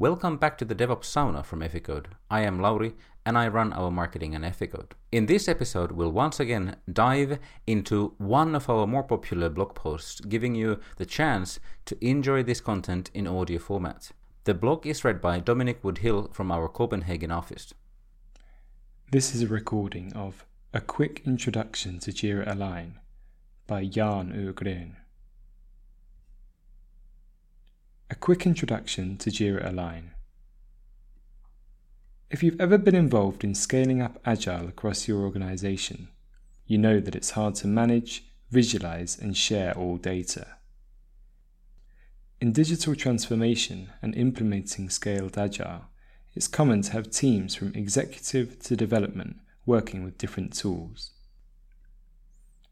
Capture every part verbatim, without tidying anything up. Welcome back to the DevOps Sauna from Efficode. I am Lauri and I run our marketing and Efficode. In this episode, we'll once again dive into one of our more popular blog posts, giving you the chance to enjoy this content in audio format. The blog is read by Dominic Woodhill from our Copenhagen office. This is a recording of A Quick Introduction to Jira Align by Jan Ugren. A quick introduction to Jira Align. If you've ever been involved in scaling up Agile across your organization, you know that it's hard to manage, visualize, and share all data. In digital transformation and implementing scaled Agile, it's common to have teams from executive to development working with different tools.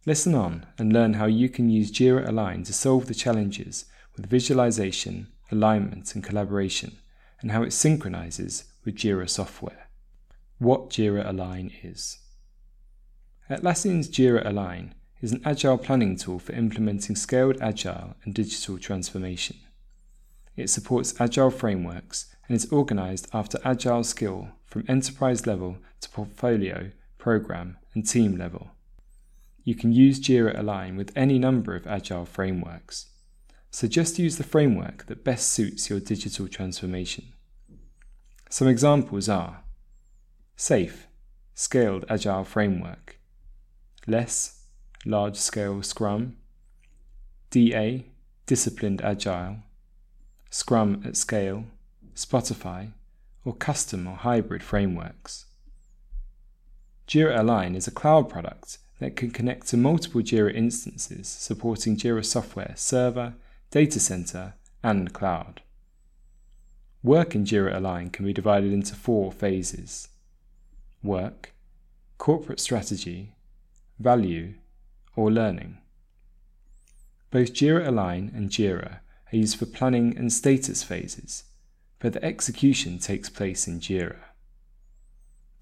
Listen on and learn how you can use Jira Align to solve the challenges with visualization, alignment, and collaboration, and how it synchronizes with Jira software. What Jira Align is. Atlassian's Jira Align is an agile planning tool for implementing scaled agile and digital transformation. It supports agile frameworks and is organized after agile skill from enterprise level to portfolio, program, and team level. You can use Jira Align with any number of agile frameworks. So just use the framework that best suits your digital transformation. Some examples are SAFe, Scaled Agile Framework, LeSS, Large Scale Scrum, D A, Disciplined Agile, Scrum at Scale, Spotify, or custom or hybrid frameworks. Jira Align is a cloud product that can connect to multiple Jira instances supporting Jira software, server, data center, and cloud. Work in Jira Align can be divided into four phases: work, corporate strategy, value, or learning. Both Jira Align and Jira are used for planning and status phases, but the execution takes place in Jira.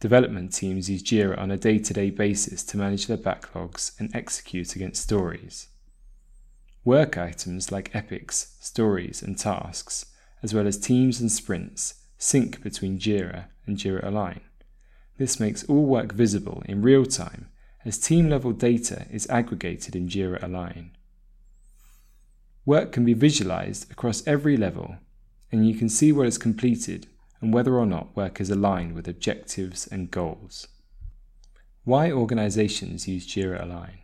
Development teams use Jira on a day-to-day basis to manage their backlogs and execute against stories. Work items like epics, stories, and tasks, as well as teams and sprints, sync between Jira and Jira Align. This makes all work visible in real time as team-level data is aggregated in Jira Align. Work can be visualized across every level, and you can see what is completed and whether or not work is aligned with objectives and goals. Why organizations use Jira Align?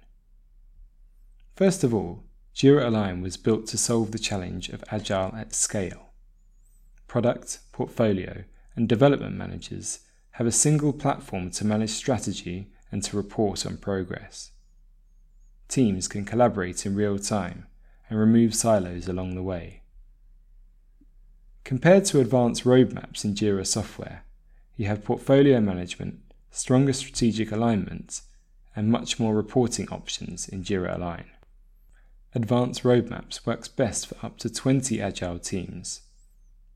First of all, Jira Align was built to solve the challenge of Agile at scale. Product, portfolio, and development managers have a single platform to manage strategy and to report on progress. Teams can collaborate in real time and remove silos along the way. Compared to advanced roadmaps in Jira software, you have portfolio management, stronger strategic alignment, and much more reporting options in Jira Align. Advanced roadmaps works best for up to twenty agile teams,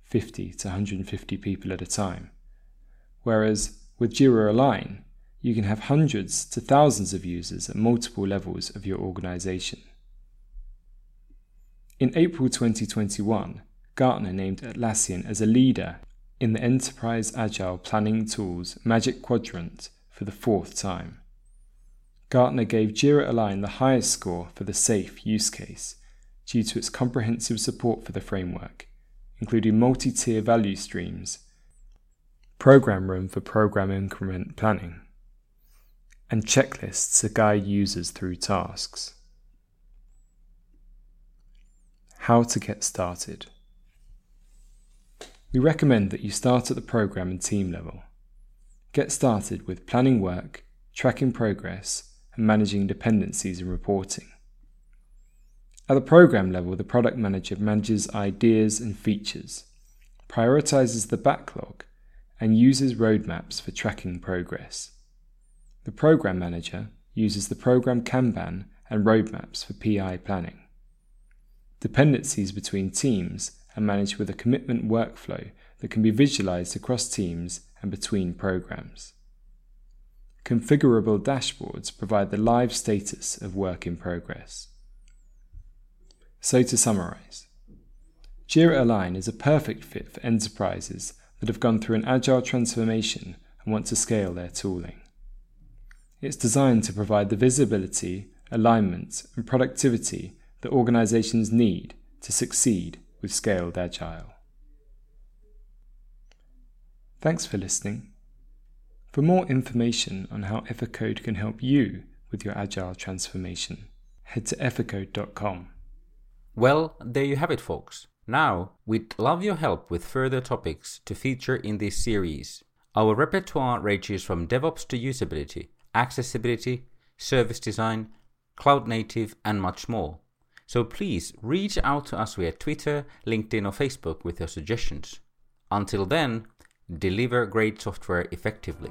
fifty to one hundred fifty people at a time. Whereas with Jira Align, you can have hundreds to thousands of users at multiple levels of your organization. In April twenty twenty-one, Gartner named Atlassian as a leader in the Enterprise Agile Planning Tools Magic Quadrant for the fourth time. Gartner gave Jira Align the highest score for the SAFe use case due to its comprehensive support for the framework, including multi-tier value streams, program room for program increment planning, and checklists to guide users through tasks. How to get started. We recommend that you start at the program and team level. Get started with planning work, tracking progress, and managing dependencies and reporting. At the program level, the product manager manages ideas and features, prioritizes the backlog, and uses roadmaps for tracking progress. The program manager uses the program Kanban and roadmaps for P I planning. Dependencies between teams are managed with a commitment workflow that can be visualized across teams and between programs. Configurable dashboards provide the live status of work in progress. So to summarize, Jira Align is a perfect fit for enterprises that have gone through an agile transformation and want to scale their tooling. It's designed to provide the visibility, alignment, and productivity that organizations need to succeed with scaled agile. Thanks for listening. For more information on how Efficode can help you with your agile transformation, head to effacode dot com. Well, there you have it, folks. Now, we'd love your help with further topics to feature in this series. Our repertoire ranges from DevOps to usability, accessibility, service design, cloud native, and much more. So please reach out to us via Twitter, LinkedIn, or Facebook with your suggestions. Until then, deliver great software effectively.